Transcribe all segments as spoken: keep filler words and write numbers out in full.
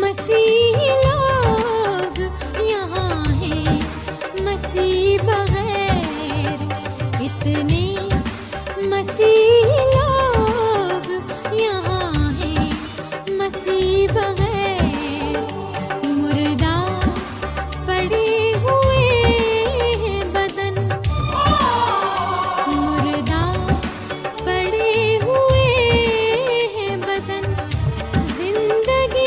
مسیح لوگ یہاں ہیں، مسیح بغیر اتنے مسیح لوگ یہاں ہیں، مسیح بغیر مردہ پڑے ہوئے بدن، مردہ پڑے ہوئے بدن، زندگی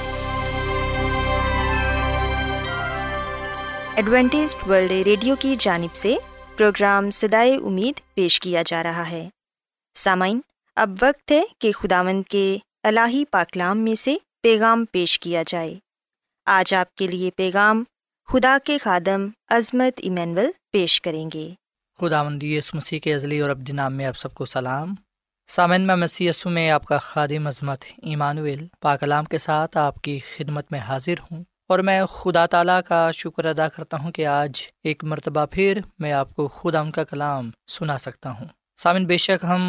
ایڈوینٹسٹ ورلڈ ریڈیو کی جانب سے پروگرام صدائے امید پیش کیا جا رہا ہے۔ سامعین، اب وقت ہے کہ خداوند کے الہی پاکلام میں سے پیغام پیش کیا جائے۔ آج آپ کے لیے پیغام خدا کے خادم عظمت ایمینول پیش کریں گے۔ خداوند یسوع مسیح کے ازلی اور ابدی نام میں آپ سب کو سلام۔ سامعین، میں مسیح یسوع میں آپ کا خادم عظمت ایمانویل پاکلام کے ساتھ آپ کی خدمت میں حاضر ہوں، اور میں خدا تعالیٰ کا شکر ادا کرتا ہوں کہ آج ایک مرتبہ پھر میں آپ کو خدا ان کا کلام سنا سکتا ہوں۔ سامعین، بے شک ہم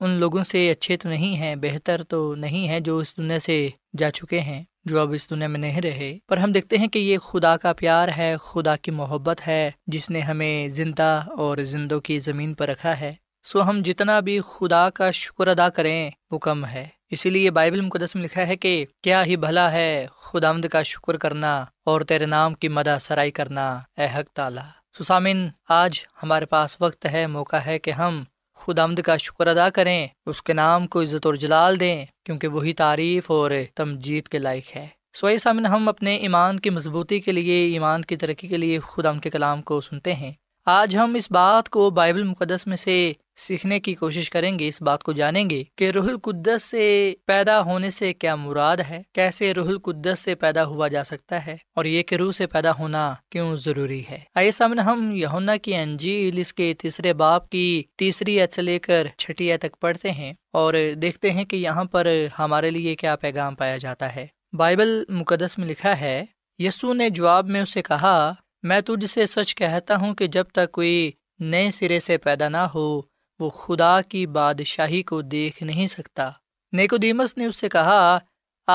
ان لوگوں سے اچھے تو نہیں ہیں، بہتر تو نہیں ہیں جو اس دنیا سے جا چکے ہیں، جو اب اس دنیا میں نہیں رہے، پر ہم دیکھتے ہیں کہ یہ خدا کا پیار ہے، خدا کی محبت ہے جس نے ہمیں زندہ اور زندوں کی زمین پر رکھا ہے۔ سو ہم جتنا بھی خدا کا شکر ادا کریں وہ کم ہے۔ اسی لیے بائبل مقدس میں لکھا ہے کہ کیا ہی بھلا ہے خداوند کا شکر کرنا اور تیرے نام کی مدح سرائی کرنا، اے حق تعالیٰ۔ سو سامعین، آج ہمارے پاس وقت ہے، موقع ہے کہ ہم خداوند کا شکر ادا کریں، اس کے نام کو عزت اور جلال دیں، کیونکہ وہی تعریف اور تمجید کے لائق ہے۔ سو سامعین، ہم اپنے ایمان کی مضبوطی کے لیے، ایمان کی ترقی کے لیے خداوند کے کلام کو سنتے ہیں۔ آج ہم اس بات کو بائبل مقدس میں سے سیکھنے کی کوشش کریں گے، اس بات کو جانیں گے کہ روح القدس سے پیدا ہونے سے کیا مراد ہے، کیسے روح القدس سے پیدا ہوا جا سکتا ہے، اور یہ کہ روح سے پیدا ہونا کیوں ضروری ہے۔ آئیے سامنے ہم یوحنا کی انجیل اس کے تیسرے باب کی تیسری آیت سے لے کر چھٹی آیت تک پڑھتے ہیں اور دیکھتے ہیں کہ یہاں پر ہمارے لیے کیا پیغام پایا جاتا ہے۔ بائبل مقدس میں لکھا ہے، یسوع نے جواب میں اسے کہا، میں تجھ سے سچ کہتا ہوں کہ جب تک کوئی نئے سرے سے پیدا نہ ہو وہ خدا کی بادشاہی کو دیکھ نہیں سکتا۔ نیکودیمس نے اس سے کہا،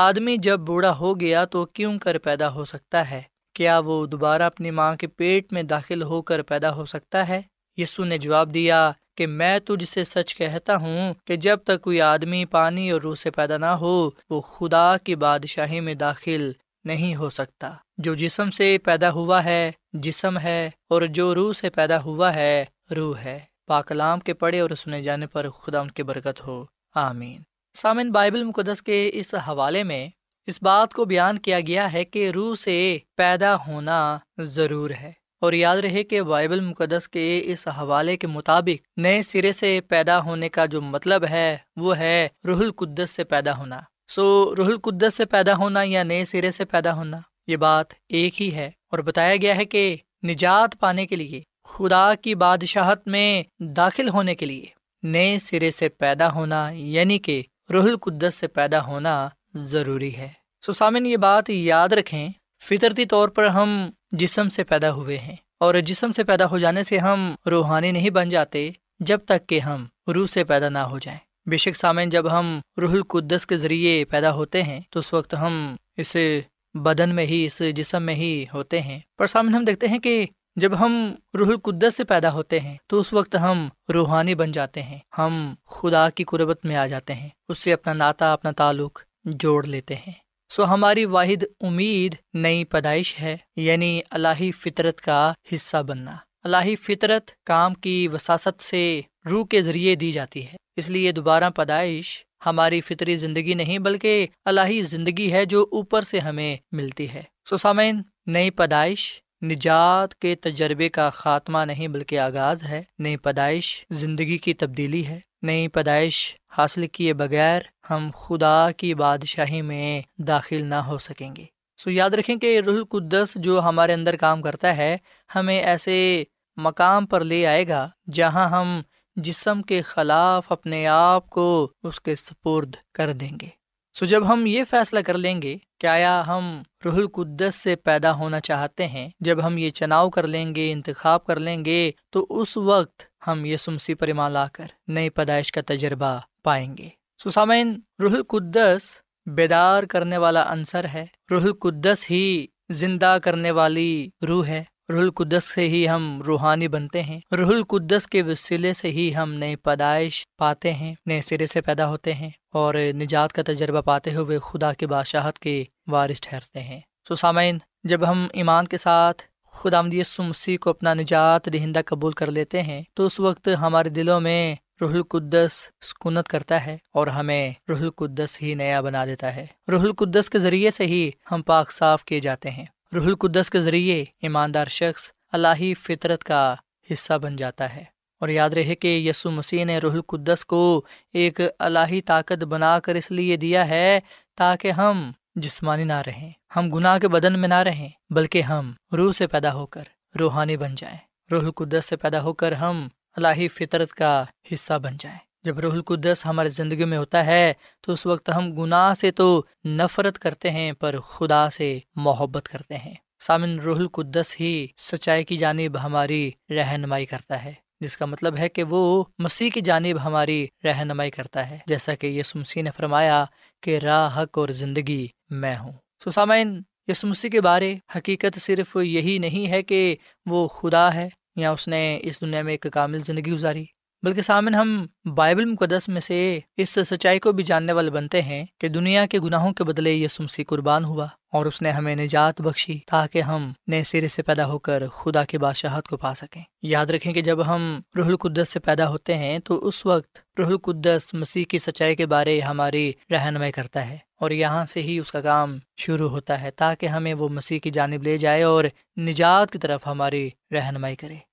آدمی جب بوڑھا ہو گیا تو کیوں کر پیدا ہو سکتا ہے؟ کیا وہ دوبارہ اپنی ماں کے پیٹ میں داخل ہو کر پیدا ہو سکتا ہے؟ یسوع نے جواب دیا کہ میں تجھ سے سچ کہتا ہوں کہ جب تک کوئی آدمی پانی اور روح سے پیدا نہ ہو وہ خدا کی بادشاہی میں داخل نہیں ہو سکتا۔ جو جسم سے پیدا ہوا ہے جسم ہے، اور جو روح سے پیدا ہوا ہے روح ہے۔ پاکلام کے پڑھے اور سنے جانے پر خدا ان کی برکت ہو، آمین۔ سامعین، بائبل مقدس کے اس حوالے میں اس بات کو بیان کیا گیا ہے کہ روح سے پیدا ہونا ضرور ہے، اور یاد رہے کہ بائبل مقدس کے اس حوالے کے مطابق نئے سرے سے پیدا ہونے کا جو مطلب ہے وہ ہے روح القدس سے پیدا ہونا۔ سو روح القدس سے پیدا ہونا یا نئے سرے سے پیدا ہونا یہ بات ایک ہی ہے، اور بتایا گیا ہے کہ نجات پانے کے لیے، خدا کی بادشاہت میں داخل ہونے کے لیے نئے سرے سے پیدا ہونا یعنی کہ روح القدس سے پیدا ہونا ضروری ہے۔ سو سامعین، یہ بات یاد رکھیں، فطرتی طور پر ہم جسم سے پیدا ہوئے ہیں، اور جسم سے پیدا ہو جانے سے ہم روحانی نہیں بن جاتے جب تک کہ ہم روح سے پیدا نہ ہو جائیں۔ بے شک سامعین، جب ہم روح القدس کے ذریعے پیدا ہوتے ہیں تو اس وقت ہم اس بدن میں ہی، اس جسم میں ہی ہوتے ہیں، پر سامعین ہم دیکھتے ہیں کہ جب ہم روح القدس سے پیدا ہوتے ہیں تو اس وقت ہم روحانی بن جاتے ہیں، ہم خدا کی قربت میں آ جاتے ہیں، اس سے اپنا ناطہ، اپنا تعلق جوڑ لیتے ہیں۔ سو ہماری واحد امید نئی پیدائش ہے، یعنی الہی فطرت کا حصہ بننا۔ الہی فطرت کام کی وساست سے روح کے ذریعے دی جاتی ہے، اس لیے دوبارہ پیدائش ہماری فطری زندگی نہیں بلکہ الہی زندگی ہے جو اوپر سے ہمیں ملتی ہے۔ سو سامعین، نئی پیدائش نجات کے تجربے کا خاتمہ نہیں بلکہ آغاز ہے، نئی پیدائش زندگی کی تبدیلی ہے۔ نئی پیدائش حاصل کیے بغیر ہم خدا کی بادشاہی میں داخل نہ ہو سکیں گے۔ سو so, یاد رکھیں کہ روح القدس جو ہمارے اندر کام کرتا ہے ہمیں ایسے مقام پر لے آئے گا جہاں ہم جسم کے خلاف اپنے آپ کو اس کے سپرد کر دیں گے۔ سو so, جب ہم یہ فیصلہ کر لیں گے کہ آیا ہم روح القدس سے پیدا ہونا چاہتے ہیں، جب ہم یہ چناؤ کر لیں گے، انتخاب کر لیں گے، تو اس وقت ہم یسوع مسیح پر ایمان لا کر نئی پیدائش کا تجربہ پائیں گے۔ سو so, سامعین، روح القدس بیدار کرنے والا عنصر ہے، روح القدس ہی زندہ کرنے والی روح ہے، روح القدس سے ہی ہم روحانی بنتے ہیں، روح القدس کے وسیلے سے ہی ہم نئی پیدائش پاتے ہیں، نئے سرے سے پیدا ہوتے ہیں اور نجات کا تجربہ پاتے ہوئے خدا کی بادشاہت کے وارث ٹھہرتے ہیں۔ سو سامعین، جب ہم ایمان کے ساتھ خداوند یسوع مسیح کو اپنا نجات دہندہ قبول کر لیتے ہیں تو اس وقت ہمارے دلوں میں روح القدس سکونت کرتا ہے اور ہمیں روح القدس ہی نیا بنا دیتا ہے۔ روح القدس کے ذریعے سے ہی ہم پاک صاف کیے جاتے ہیں۔ روح القدس کے ذریعے ایماندار شخص الہی فطرت کا حصہ بن جاتا ہے۔ اور یاد رہے کہ یسوع مسیح نے روح القدس کو ایک الہی طاقت بنا کر اس لیے دیا ہے تاکہ ہم جسمانی نہ رہیں، ہم گناہ کے بدن میں نہ رہیں، بلکہ ہم روح سے پیدا ہو کر روحانی بن جائیں۔ روح القدس سے پیدا ہو کر ہم الہی فطرت کا حصہ بن جائیں۔ جب روح القدس ہماری زندگی میں ہوتا ہے تو اس وقت ہم گناہ سے تو نفرت کرتے ہیں پر خدا سے محبت کرتے ہیں۔ سامن، روح القدس ہی سچائی کی جانب ہماری رہنمائی کرتا ہے، جس کا مطلب ہے کہ وہ مسیح کی جانب ہماری رہنمائی کرتا ہے، جیسا کہ یسوع مسیح نے فرمایا کہ راہ، حق اور زندگی میں ہوں۔ سو سامعین، یسوع مسیح کے بارے حقیقت صرف یہی نہیں ہے کہ وہ خدا ہے یا اس نے اس دنیا میں ایک کامل زندگی گزاری، بلکہ سامن ہم بائبل مقدس میں سے اس سچائی کو بھی جاننے والے بنتے ہیں کہ دنیا کے گناہوں کے بدلے یسوع مسیح قربان ہوا اور اس نے ہمیں نجات بخشی تاکہ ہم نئے سرے سے پیدا ہو کر خدا کی بادشاہت کو پا سکیں۔ یاد رکھیں کہ جب ہم روح القدس سے پیدا ہوتے ہیں تو اس وقت روح القدس مسیح کی سچائی کے بارے ہماری رہنمائی کرتا ہے اور یہاں سے ہی اس کا کام شروع ہوتا ہے تاکہ ہمیں وہ مسیح کی جانب لے جائے اور نجات کی طرف ہماری رہنمائی کرے۔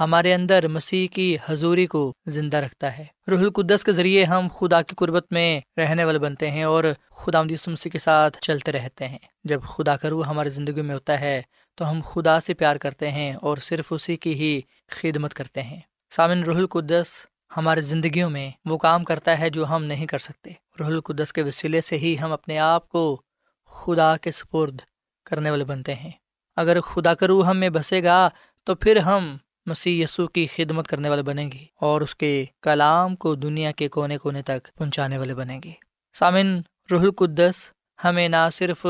ہمارے اندر مسیح کی حضوری کو زندہ رکھتا ہے۔ روح القدس کے ذریعے ہم خدا کی قربت میں رہنے والے بنتے ہیں اور خداوند یسوع مسیح کے ساتھ چلتے رہتے ہیں۔ جب خدا کا روح ہماری زندگی میں ہوتا ہے تو ہم خدا سے پیار کرتے ہیں اور صرف اسی کی ہی خدمت کرتے ہیں۔ سامن، روح القدس ہماری زندگیوں میں وہ کام کرتا ہے جو ہم نہیں کر سکتے۔ روح القدس کے وسیلے سے ہی ہم اپنے آپ کو خدا کے سپرد کرنے والے بنتے ہیں۔ اگر خدا کا روح ہم میں بسے گا تو پھر ہم مسیح یسوع کی خدمت کرنے والے بنیں گے اور اس کے کلام کو دنیا کے کونے کونے تک پہنچانے والے بنیں گے۔ سامن، روح القدس ہمیں نہ صرف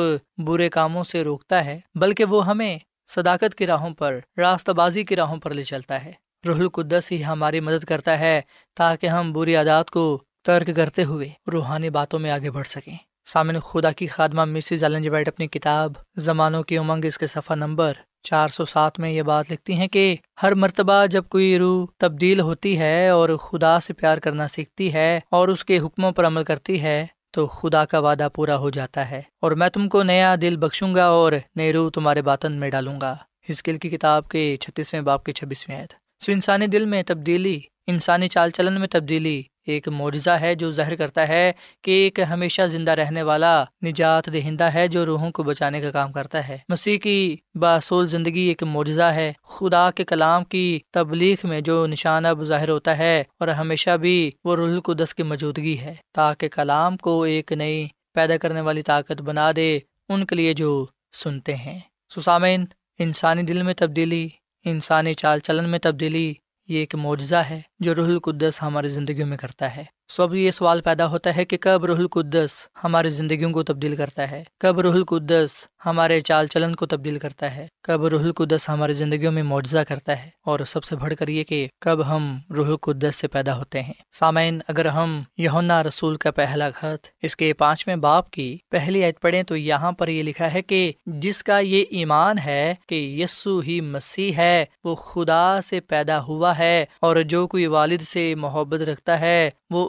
برے کاموں سے روکتا ہے بلکہ وہ ہمیں صداقت کی راہوں پر، راستہ بازی کی راہوں پر لے چلتا ہے۔ روح القدس ہی ہماری مدد کرتا ہے تاکہ ہم بری عادات کو ترک کرتے ہوئے روحانی باتوں میں آگے بڑھ سکیں۔ سامن، خدا کی خادمہ مسز ایلن جی وائٹ اپنی کتاب زمانوں کی امنگ، اس کے صفحہ نمبر چار سو سات میں یہ بات لکھتی ہیں کہ ہر مرتبہ جب کوئی روح تبدیل ہوتی ہے اور خدا سے پیار کرنا سیکھتی ہے اور اس کے حکموں پر عمل کرتی ہے تو خدا کا وعدہ پورا ہو جاتا ہے، اور میں تم کو نیا دل بخشوں گا اور نئی روح تمہارے باطن میں ڈالوں گا، حزقیل کی کتاب کے چھتیسویں باب کے چھبیسویں آیت۔ سو انسانی دل میں تبدیلی، انسانی چال چلن میں تبدیلی ایک معجزہ ہے جو ظاہر کرتا ہے کہ ایک ہمیشہ زندہ رہنے والا نجات دہندہ ہے جو روحوں کو بچانے کا کام کرتا ہے۔ مسیح کی باصول زندگی ایک معجزہ ہے خدا کے کلام کی تبلیغ میں جو نشانہ ظاہر ہوتا ہے، اور ہمیشہ بھی وہ روح القدس کی موجودگی ہے تاکہ کلام کو ایک نئی پیدا کرنے والی طاقت بنا دے ان کے لیے جو سنتے ہیں۔ سو سامعین، انسانی دل میں تبدیلی، انسانی چال چلن میں تبدیلی، یہ ایک معجزہ ہے جو روح القدس ہماری زندگیوں میں کرتا ہے۔ سو اب یہ سوال پیدا ہوتا ہے کہ کب روح القدس ہماری زندگیوں کو تبدیل کرتا ہے؟ کب روح القدس ہمارے چال چلن کو تبدیل کرتا ہے؟ کب روح القدس ہماری زندگیوں میں معجزہ کرتا ہے؟ اور سب سے بڑھ کر یہ کہ کب ہم روح القدس سے پیدا ہوتے ہیں؟ سامعین، اگر ہم یوحنا رسول کا پہلا خط اس کے پانچویں باب کی پہلی آیت پڑھیں تو یہاں پر یہ لکھا ہے کہ جس کا یہ ایمان ہے کہ یسوع ہی مسیح ہے وہ خدا سے پیدا ہوا ہے، اور جو کوئی والد سے محبت رکھتا ہے وہ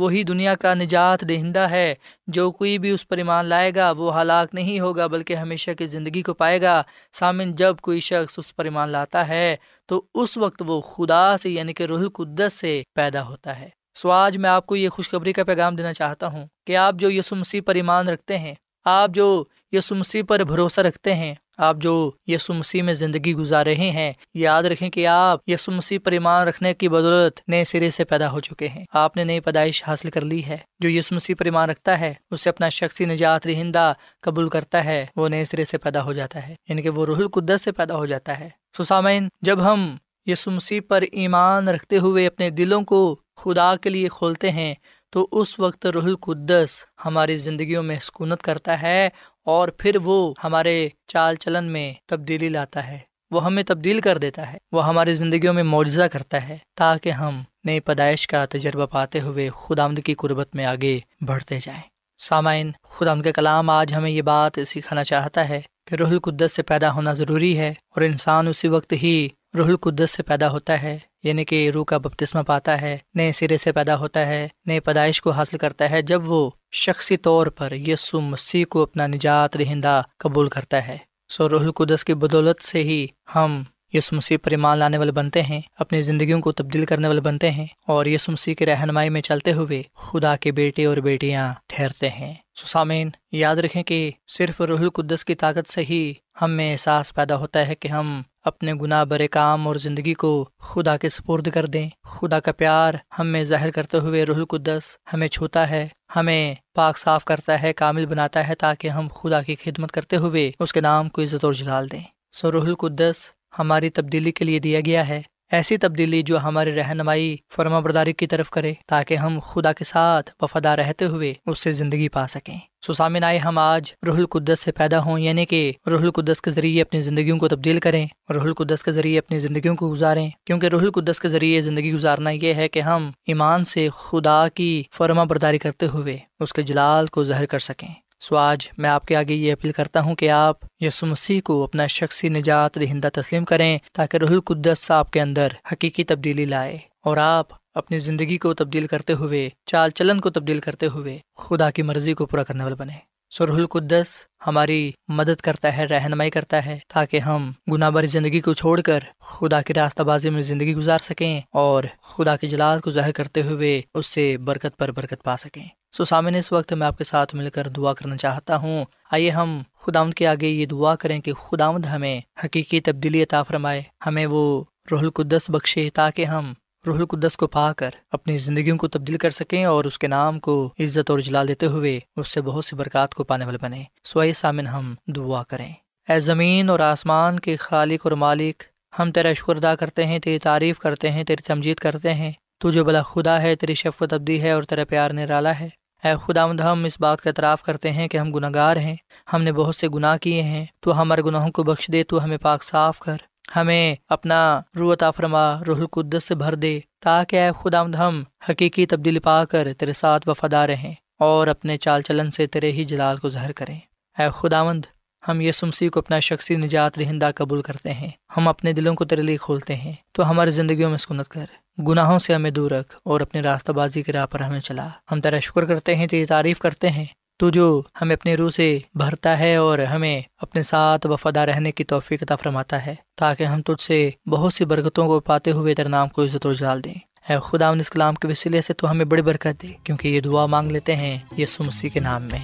وہی دنیا کا نجات دہندہ ہے، جو کوئی بھی اس پر ایمان لائے گا وہ ہلاک نہیں ہوگا بلکہ ہمیشہ کی زندگی کو پائے گا۔ سامن، جب کوئی شخص اس پر ایمان لاتا ہے تو اس وقت وہ خدا سے یعنی کہ روح القدس سے پیدا ہوتا ہے۔ سو آج میں آپ کو یہ خوشخبری کا پیغام دینا چاہتا ہوں کہ آپ جو یسوع مسیح پر ایمان رکھتے ہیں، آپ جو یسوع مسیح پر بھروسہ رکھتے ہیں، آپ جو یسوع مسیح میں زندگی گزار رہے ہیں، یاد رکھیں کہ آپ یسوع مسیح پر ایمان رکھنے کی بدولت نئے سرے سے پیدا ہو چکے ہیں۔ آپ نے نئی پیدائش حاصل کر لی ہے۔ جو یسوع مسیح پر ایمان رکھتا ہے، اسے اپنا شخصی نجات دہندہ قبول کرتا ہے، وہ نئے سرے سے پیدا ہو جاتا ہے، یعنی کہ وہ روح القدس سے پیدا ہو جاتا ہے۔ سو سامعین، جب ہم یسوع مسیح پر ایمان رکھتے ہوئے اپنے دلوں کو خدا کے لیے کھولتے ہیں تو اس وقت روح القدس ہماری زندگیوں میں سکونت کرتا ہے، اور پھر وہ ہمارے چال چلن میں تبدیلی لاتا ہے، وہ ہمیں تبدیل کر دیتا ہے، وہ ہماری زندگیوں میں معجزہ کرتا ہے، تاکہ ہم نئی پیدائش کا تجربہ پاتے ہوئے خداوند کی قربت میں آگے بڑھتے جائیں۔ سامعین، خداوند کا کلام آج ہمیں یہ بات سکھانا چاہتا ہے کہ روح القدس سے پیدا ہونا ضروری ہے، اور انسان اسی وقت ہی روح القدس سے پیدا ہوتا ہے، یعنی کہ روح کا بپتسمہ پاتا ہے، نئے سرے سے پیدا ہوتا ہے، نئے پیدائش کو حاصل کرتا ہے، جب وہ شخصی طور پر یسوع مسیح کو اپنا نجات دہندہ قبول کرتا ہے۔ سو روح القدس کی بدولت سے ہی ہم یسوع مسیح پر ایمان لانے والے بنتے ہیں، اپنی زندگیوں کو تبدیل کرنے والے بنتے ہیں، اور یسوع مسیح کی رہنمائی میں چلتے ہوئے خدا کے بیٹے اور بیٹیاں ٹھہرتے ہیں۔ سو سامعین، یاد رکھیں کہ صرف روح القدس کی طاقت سے ہی ہم میں احساس پیدا ہوتا ہے کہ ہم اپنے گناہ برے کام اور زندگی کو خدا کے سپرد کر دیں۔ خدا کا پیار ہم میں ظاہر کرتے ہوئے روح القدس ہمیں چھوتا ہے، ہمیں پاک صاف کرتا ہے، کامل بناتا ہے، تاکہ ہم خدا کی خدمت کرتے ہوئے اس کے نام کو عزت اور جلال دیں۔ سو روح القدس ہماری تبدیلی کے لیے دیا گیا ہے، ایسی تبدیلی جو ہماری رہنمائی فرما برداری کی طرف کرے، تاکہ ہم خدا کے ساتھ وفادار رہتے ہوئے اس سے زندگی پا سکیں۔ سو سامعین، آئے ہم آج روح القدس سے پیدا ہوں، یعنی کہ روح القدس کے ذریعے اپنی زندگیوں کو تبدیل کریں، روح القدس کے ذریعے اپنی زندگیوں کو گزاریں، کیونکہ روح القدس کے ذریعے زندگی گزارنا یہ ہے کہ ہم ایمان سے خدا کی فرما برداری کرتے ہوئے اس کے جلال کو ظاہر کر سکیں۔ سو آج میں آپ کے آگے یہ اپیل کرتا ہوں کہ آپ یسوع مسیح کو اپنا شخصی نجات دہندہ تسلیم کریں، تاکہ روح القدس آپ کے اندر حقیقی تبدیلی لائے، اور آپ اپنی زندگی کو تبدیل کرتے ہوئے، چال چلن کو تبدیل کرتے ہوئے خدا کی مرضی کو پورا کرنے والے بنیں۔ سو روح القدس ہماری مدد کرتا ہے، رہنمائی کرتا ہے، تاکہ ہم گناہ بری زندگی کو چھوڑ کر خدا کی راستہ بازی میں زندگی گزار سکیں، اور خدا کے جلال کو ظاہر کرتے ہوئے اس سے برکت پر برکت پا سکیں۔ سو سامعین، اس وقت میں آپ کے ساتھ مل کر دعا کرنا چاہتا ہوں۔ آئیے ہم خداوند کے آگے یہ دعا کریں کہ خداوند ہمیں حقیقی تبدیلی عطا فرمائے، ہمیں وہ روح القدس بخشے، تاکہ ہم روح القدس کو پا کر اپنی زندگیوں کو تبدیل کر سکیں، اور اس کے نام کو عزت اور جلال دیتے ہوئے اس سے بہت سی برکات کو پانے والے بنیں۔ سو آئیے سامعین، ہم دعا کریں۔ اے زمین اور آسمان کے خالق اور مالک، ہم تیرا شکر ادا کرتے ہیں، تیری تعریف کرتے ہیں، تیری تمجید کرتے ہیں۔ تو جو بلا خدا ہے، تیری شفقت ابدی ہے اور تیرا پیار نرالا ہے۔ اے خداوند، ہم اس بات کا اعتراف کرتے ہیں کہ ہم گنہگار ہیں، ہم نے بہت سے گناہ کیے ہیں۔ تو ہمارے گناہوں کو بخش دے، تو ہمیں پاک صاف کر، ہمیں اپنا روح عطا فرما، روح القدس سے بھر دے، تاکہ اے خداوند ہم حقیقی تبدیلی پا کر تیرے ساتھ وفادار رہیں، اور اپنے چال چلن سے تیرے ہی جلال کو ظاہر کریں۔ اے خداوند، ہم یسوع مسیح کو اپنا شخصی نجات دہندہ قبول کرتے ہیں، ہم اپنے دلوں کو تیرے لیے کھولتے ہیں، تو ہماری زندگیوں میں سکونت کر، گناہوں سے ہمیں دور رکھ، اور اپنی راستہ بازی کی راہ پر ہمیں چلا۔ ہم تیرا شکر کرتے ہیں، تیری تعریف کرتے ہیں۔ تو جو ہمیں اپنی روح سے بھرتا ہے اور ہمیں اپنے ساتھ وفادار رہنے کی توفیق عطا فرماتا ہے، تاکہ ہم تجھ سے بہت سی برکتوں کو پاتے ہوئے تیرے نام کو عزت و جلال دیں۔ اے خداوند اس کلام کے وسیلے سے تو ہمیں بڑی برکت دے، کیونکہ یہ دعا مانگ لیتے ہیں یسوع مسیح کے نام میں،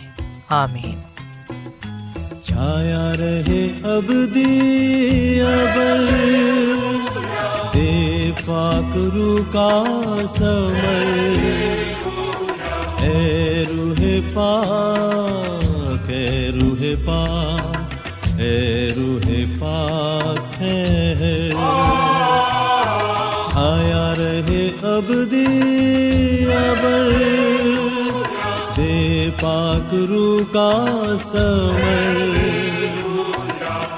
آمین۔ چھایا رہے ابدی ابد دے پاک روح کا ثمر، اے روح پاک، اے روح پاک، اے روح پاک ہے، چھایا رہے ابدی ابد دے پاک روح کا ثمر،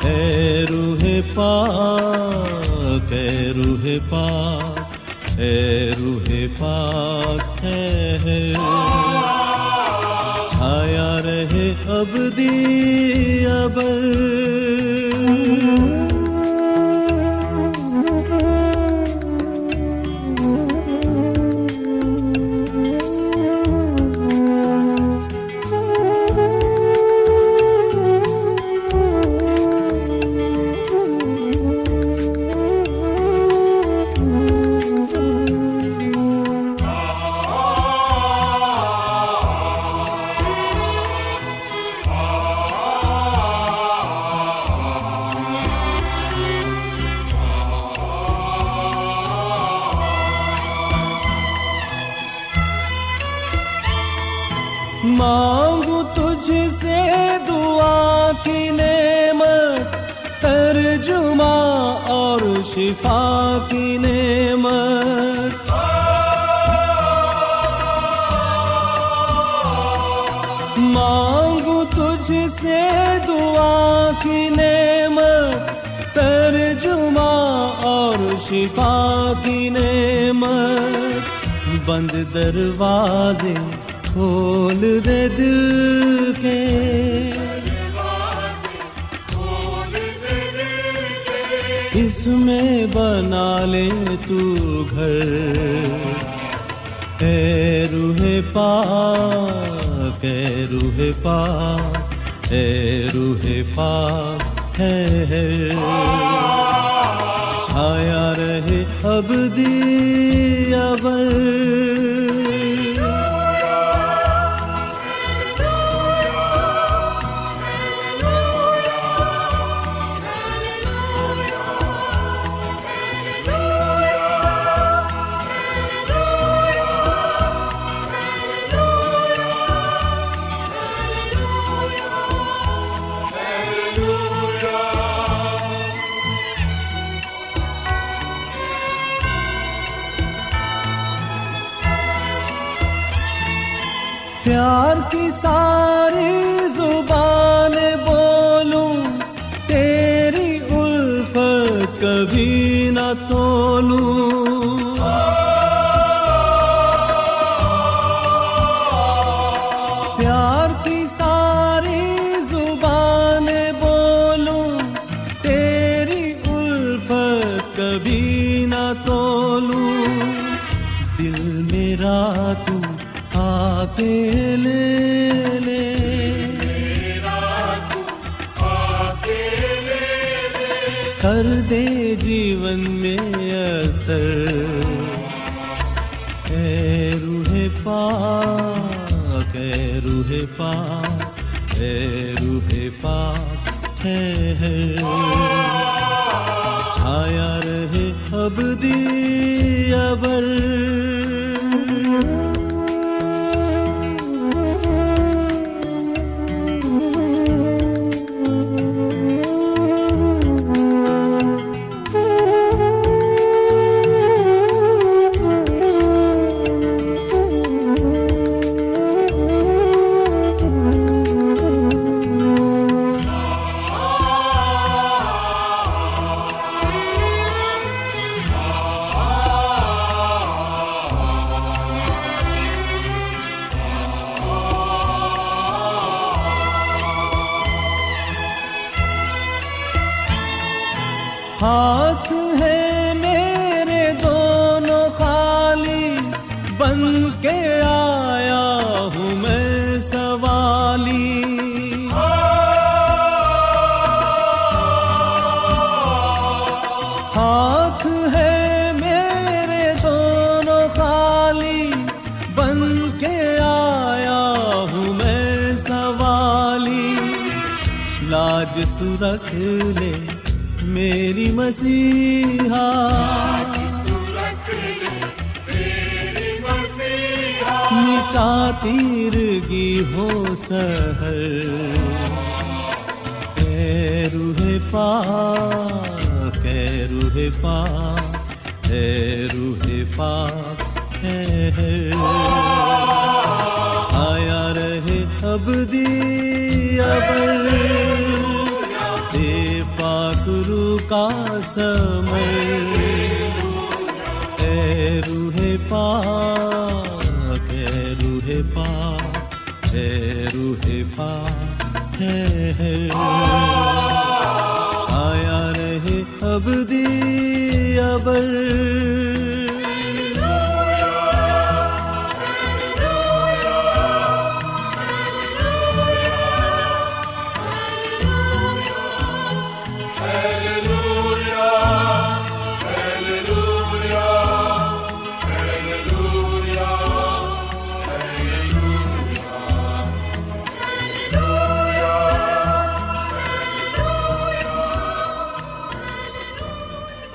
اے روح پاک، اے روح پاک، اے روح پاک ہے، چھایا رہے ابدی ابد۔ مانگوں تجھ سے دعا کی نعمت، ترجمہ اور شفا کی نعمت، مانگوں تجھ سے دعا کی نعمت، ترجمہ اور شفا کی نعمت، بند دروازے کھول دے دل کے، اس میں بنا لے تو گھر، اے روح پاک، اے روح پاک، اے روح پاک ہے، چھایا رہے ابدی ابد۔ پیار کی ساری زبان بولوں، تیری الفت کبھی نہ تولوں، پیار کی ساری زبان بولوں، تیری الفت کبھی نہ تولوں، دل میرا تو آکے لے لے، کر دے جیون میں اثر، اے روح پاک، اے روح پاک، اے روح پاک ہے، چھایا رہے ابدی ابد۔ ہاتھ ہے میرے دونوں خالی، بن کے آیا ہوں میں سوالی، ہاتھ ہے میرے دونوں رکھ لے میری مسیحا، آج تو رکھ لے میری مسیحا، مٹا تیرگی ہو سحر، اے روح پاک اے روح پاک اے روح پاک آیا رہے ابدی ابد اے پاک روح کا سمر، اے روح پاک اے روح پاک اے روح پاک آیا رہے ابدی ابد